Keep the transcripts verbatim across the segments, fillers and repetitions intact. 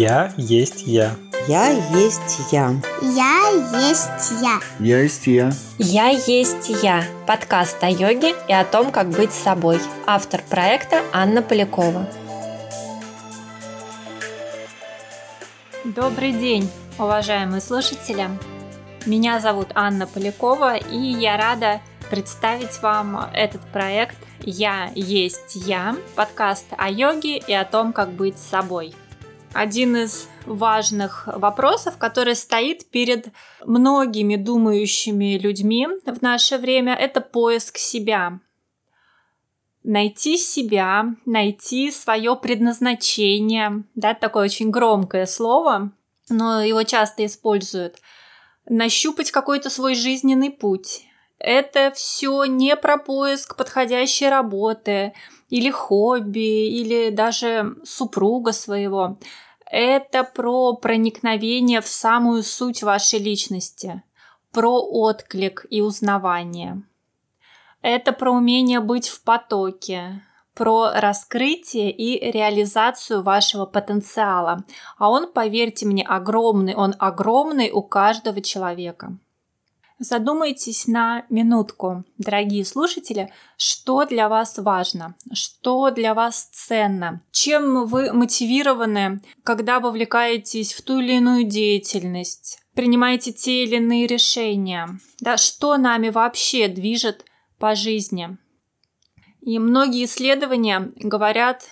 Я есть я. Я есть я. Я есть я. Я есть я. Я есть я. Подкаст о йоге и о том, как быть собой. Автор проекта Анна Полякова. Добрый день, уважаемые слушатели. Меня зовут Анна Полякова, и я рада представить вам этот проект «Я есть я» – подкаст о йоге и о том, как быть собой. Один из важных вопросов, который стоит перед многими думающими людьми в наше время – это поиск себя. Найти себя, найти свое предназначение, да, такое очень громкое слово, но его часто используют. Нащупать какой-то свой жизненный путь. Это все не про поиск подходящей работы или хобби, или даже супруга своего. Это про проникновение в самую суть вашей личности, про отклик и узнавание. Это про умение быть в потоке, про раскрытие и реализацию вашего потенциала. А он, поверьте мне, огромный, он огромный у каждого человека. Задумайтесь на минутку, дорогие слушатели, что для вас важно, что для вас ценно, чем вы мотивированы, когда вовлекаетесь в ту или иную деятельность, принимаете те или иные решения, да, что нами вообще движет по жизни. И многие исследования говорят,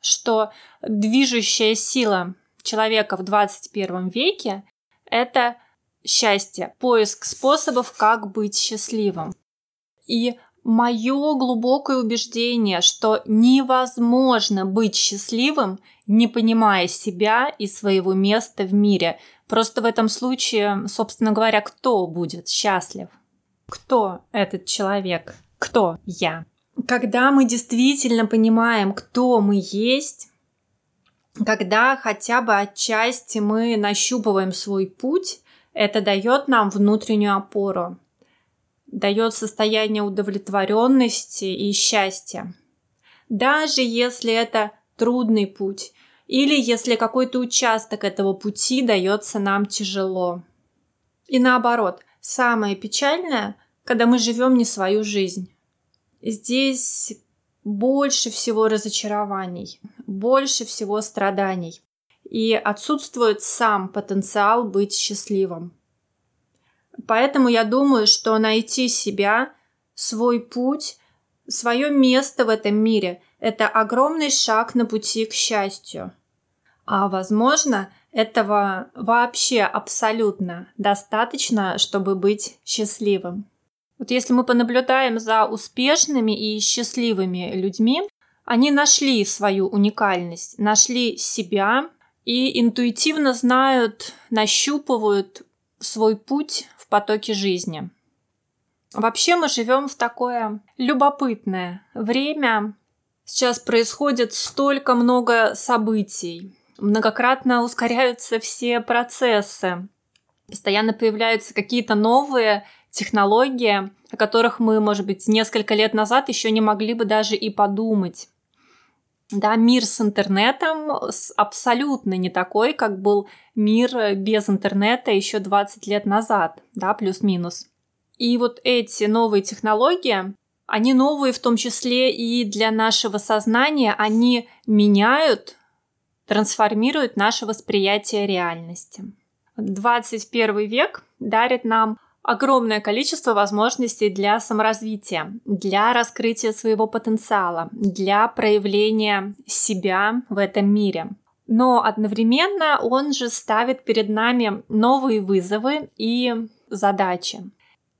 что движущая сила человека в двадцать первом веке – это счастье, поиск способов, как быть счастливым. И мое глубокое убеждение, что невозможно быть счастливым, не понимая себя и своего места в мире. Просто в этом случае, собственно говоря, кто будет счастлив? Кто этот человек? Кто я? Когда мы действительно понимаем, кто мы есть, когда хотя бы отчасти мы нащупываем свой путь, это дает нам внутреннюю опору, дает состояние удовлетворенности и счастья. Даже если это трудный путь, или если какой-то участок этого пути дается нам тяжело. И наоборот, самое печальное, когда мы живем не свою жизнь. Здесь больше всего разочарований, больше всего страданий. И отсутствует сам потенциал быть счастливым. Поэтому я думаю, что найти себя, свой путь, свое место в этом мире – это огромный шаг на пути к счастью. А возможно, этого вообще абсолютно достаточно, чтобы быть счастливым. Вот если мы понаблюдаем за успешными и счастливыми людьми, они нашли свою уникальность, нашли себя – и интуитивно знают, нащупывают свой путь в потоке жизни. Вообще мы живем в такое любопытное время. Сейчас происходит столько много событий. Многократно ускоряются все процессы. Постоянно появляются какие-то новые технологии, о которых мы, может быть, несколько лет назад еще не могли бы даже и подумать. Да, мир с интернетом абсолютно не такой, как был мир без интернета еще двадцать лет назад, да, плюс-минус. И вот эти новые технологии, они новые в том числе и для нашего сознания, они меняют, трансформируют наше восприятие реальности. двадцать первый век дарит нам огромное количество возможностей для саморазвития, для раскрытия своего потенциала, для проявления себя в этом мире. Но одновременно он же ставит перед нами новые вызовы и задачи.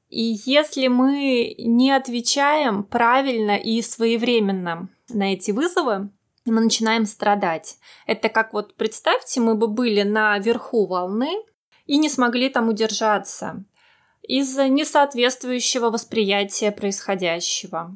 И если мы не отвечаем правильно и своевременно на эти вызовы, мы начинаем страдать. Это как вот представьте, мы бы были наверху волны и не смогли там удержаться. Из-за несоответствующего восприятия происходящего.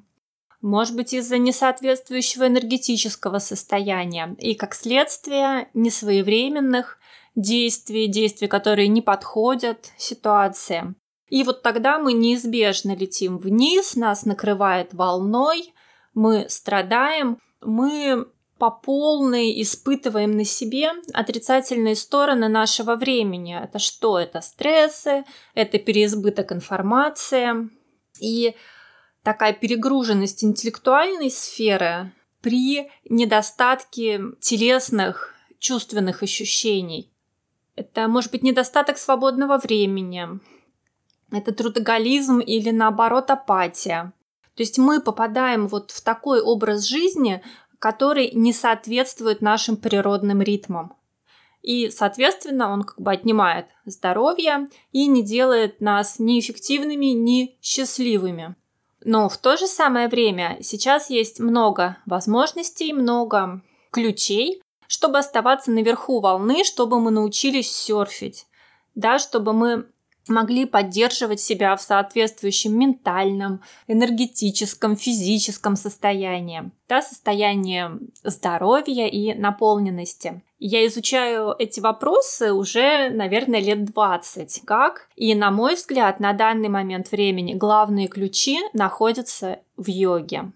Может быть, из-за несоответствующего энергетического состояния. И, как следствие, несвоевременных действий, действий, которые не подходят ситуации. И вот тогда мы неизбежно летим вниз, нас накрывает волной, мы страдаем, мы по полной испытываем на себе отрицательные стороны нашего времени. Это что? Это стрессы, это переизбыток информации. И такая перегруженность интеллектуальной сферы при недостатке телесных, чувственных ощущений. Это может быть недостаток свободного времени. Это трудоголизм или, наоборот, апатия. То есть мы попадаем вот в такой образ жизни, который не соответствует нашим природным ритмам. И, соответственно, он как бы отнимает здоровье и не делает нас ни эффективными, ни счастливыми. Но в то же самое время сейчас есть много возможностей, много ключей, чтобы оставаться наверху волны, чтобы мы научились серфить, да, чтобы мы могли поддерживать себя в соответствующем ментальном, энергетическом, физическом состоянии, да, состоянии здоровья и наполненности. Я изучаю эти вопросы уже, наверное, лет двадцать, как, и, на мой взгляд, на данный момент времени главные ключи находятся в йоге.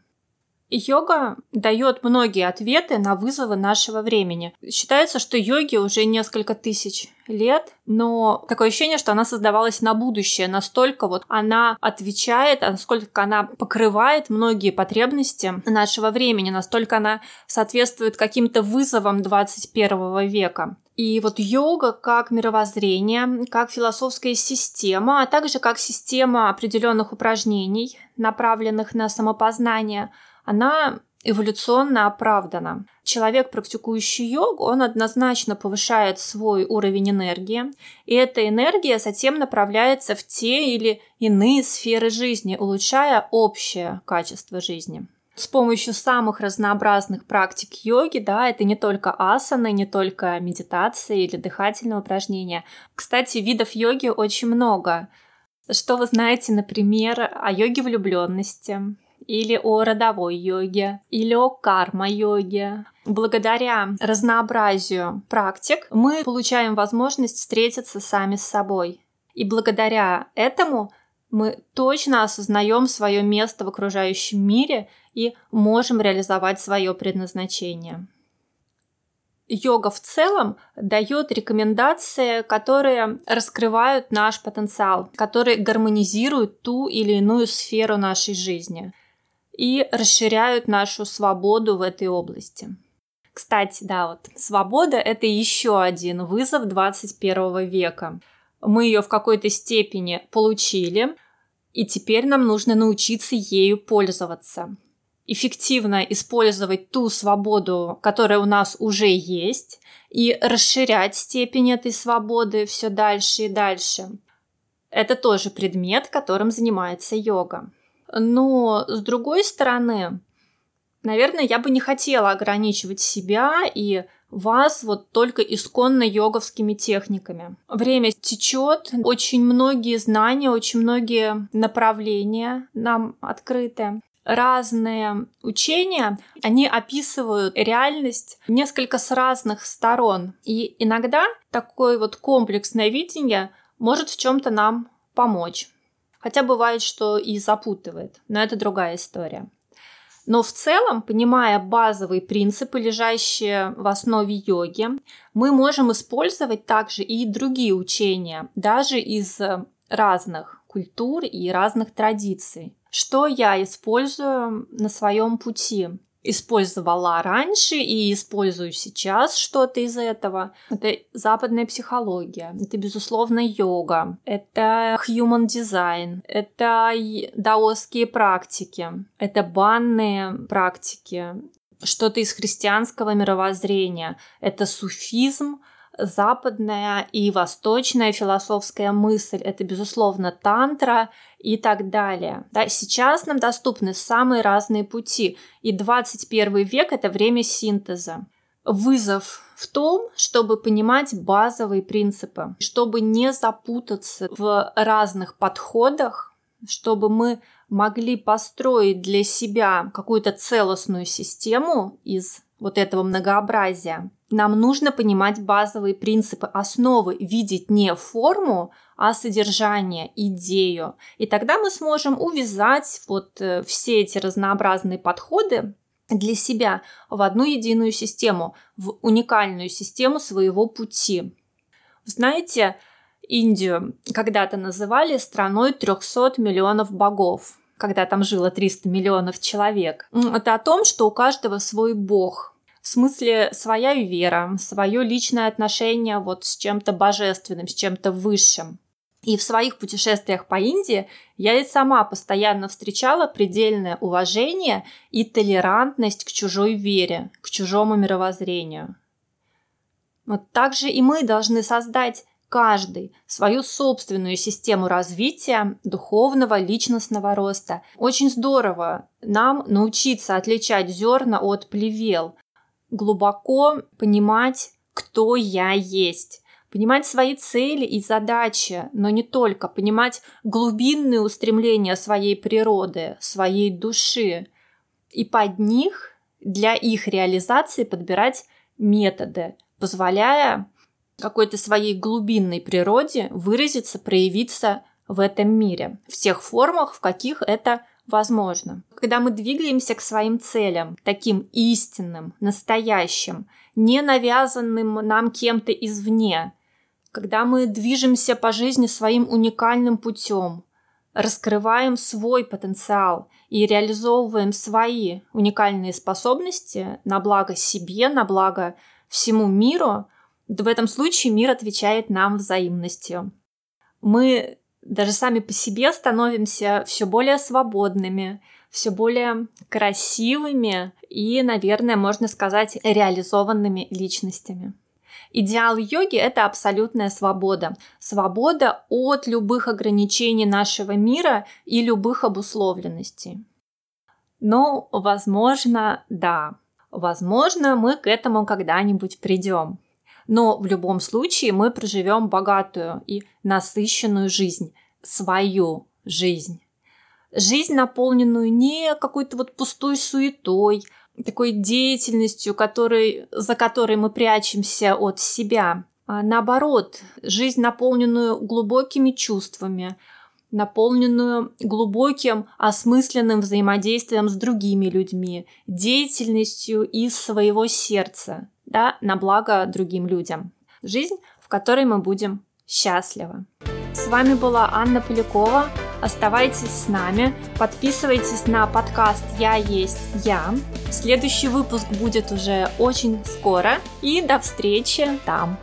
Йога дает многие ответы на вызовы нашего времени. Считается, что йоге уже несколько тысяч лет, но такое ощущение, что она создавалась на будущее. Настолько вот она отвечает, насколько она покрывает многие потребности нашего времени, настолько она соответствует каким-то вызовам двадцать первого века. И вот йога как мировоззрение, как философская система, а также как система определенных упражнений, направленных на самопознание, она эволюционно оправдана. Человек, практикующий йогу, он однозначно повышает свой уровень энергии, и эта энергия затем направляется в те или иные сферы жизни, улучшая общее качество жизни. С помощью самых разнообразных практик йоги, да, это не только асаны, не только медитации или дыхательные упражнения. Кстати, видов йоги очень много. Что вы знаете, например, о йоге влюбленности? Или о родовой йоге, или о карма-йоге. Благодаря разнообразию практик мы получаем возможность встретиться сами с собой. И благодаря этому мы точно осознаем свое место в окружающем мире и можем реализовать свое предназначение. Йога в целом дает рекомендации, которые раскрывают наш потенциал, которые гармонизируют ту или иную сферу нашей жизни и расширяют нашу свободу в этой области. Кстати, да, вот свобода — это еще один вызов двадцать первого века. Мы ее в какой-то степени получили, и теперь нам нужно научиться ею пользоваться. Эффективно использовать ту свободу, которая у нас уже есть, и расширять степень этой свободы все дальше и дальше. Это тоже предмет, которым занимается йога. Но, с другой стороны, наверное, я бы не хотела ограничивать себя и вас вот только исконно йоговскими техниками. Время течет, очень многие знания, очень многие направления нам открыты. Разные учения, они описывают реальность несколько с разных сторон. И иногда такое вот комплексное видение может в чем-то нам помочь. Хотя бывает, что и запутывает, но это другая история. Но в целом, понимая базовые принципы, лежащие в основе йоги, мы можем использовать также и другие учения, даже из разных культур и разных традиций. Что я использую на своем пути? Использовала раньше и использую сейчас что-то из этого. Это западная психология, это, безусловно, йога, это human design, это даосские практики, это банные практики, что-то из христианского мировоззрения, это суфизм, западная и восточная философская мысль, это, безусловно, тантра, и так далее. Да, сейчас нам доступны самые разные пути, и двадцать первый век — это время синтеза. Вызов в том, чтобы понимать базовые принципы, чтобы не запутаться в разных подходах, чтобы мы могли построить для себя какую-то целостную систему из вот этого многообразия. Нам нужно понимать базовые принципы, основы, видеть не форму, а содержание, идею. И тогда мы сможем увязать вот все эти разнообразные подходы для себя в одну единую систему, в уникальную систему своего пути. Знаете, Индию когда-то называли страной трёхсот миллионов богов, когда там жило триста миллионов человек. Это о том, что у каждого свой бог. В смысле, своя вера, свое личное отношение вот с чем-то божественным, с чем-то высшим. И в своих путешествиях по Индии я и сама постоянно встречала предельное уважение и толерантность к чужой вере, к чужому мировоззрению. Вот так же и мы должны создать каждый свою собственную систему развития, духовного, личностного роста. Очень здорово нам научиться отличать зерна от плевел, глубоко понимать, кто я есть. Понимать свои цели и задачи, но не только. Понимать глубинные устремления своей природы, своей души. И под них, для их реализации, подбирать методы, позволяя какой-то своей глубинной природе выразиться, проявиться в этом мире. В тех формах, в каких это возможно. Когда мы двигаемся к своим целям, таким истинным, настоящим, не навязанным нам кем-то извне, когда мы движемся по жизни своим уникальным путем, раскрываем свой потенциал и реализовываем свои уникальные способности на благо себе, на благо всему миру, в этом случае мир отвечает нам взаимностью. Мы даже сами по себе становимся все более свободными, все более красивыми и, наверное, можно сказать, реализованными личностями. Идеал йоги — это абсолютная свобода. Свобода от любых ограничений нашего мира и любых обусловленностей. Но, возможно, да. Возможно, мы к этому когда-нибудь придем. Но в любом случае мы проживем богатую и насыщенную жизнь, свою жизнь. Жизнь, наполненную не какой-то вот пустой суетой, такой деятельностью, который, за которой мы прячемся от себя. А наоборот, жизнь, наполненную глубокими чувствами, наполненную глубоким осмысленным взаимодействием с другими людьми, деятельностью из своего сердца, да, на благо другим людям. Жизнь, в которой мы будем счастливы. С вами была Анна Полякова. Оставайтесь с нами, подписывайтесь на подкаст «Я есть Я». Следующий выпуск будет уже очень скоро. И до встречи там!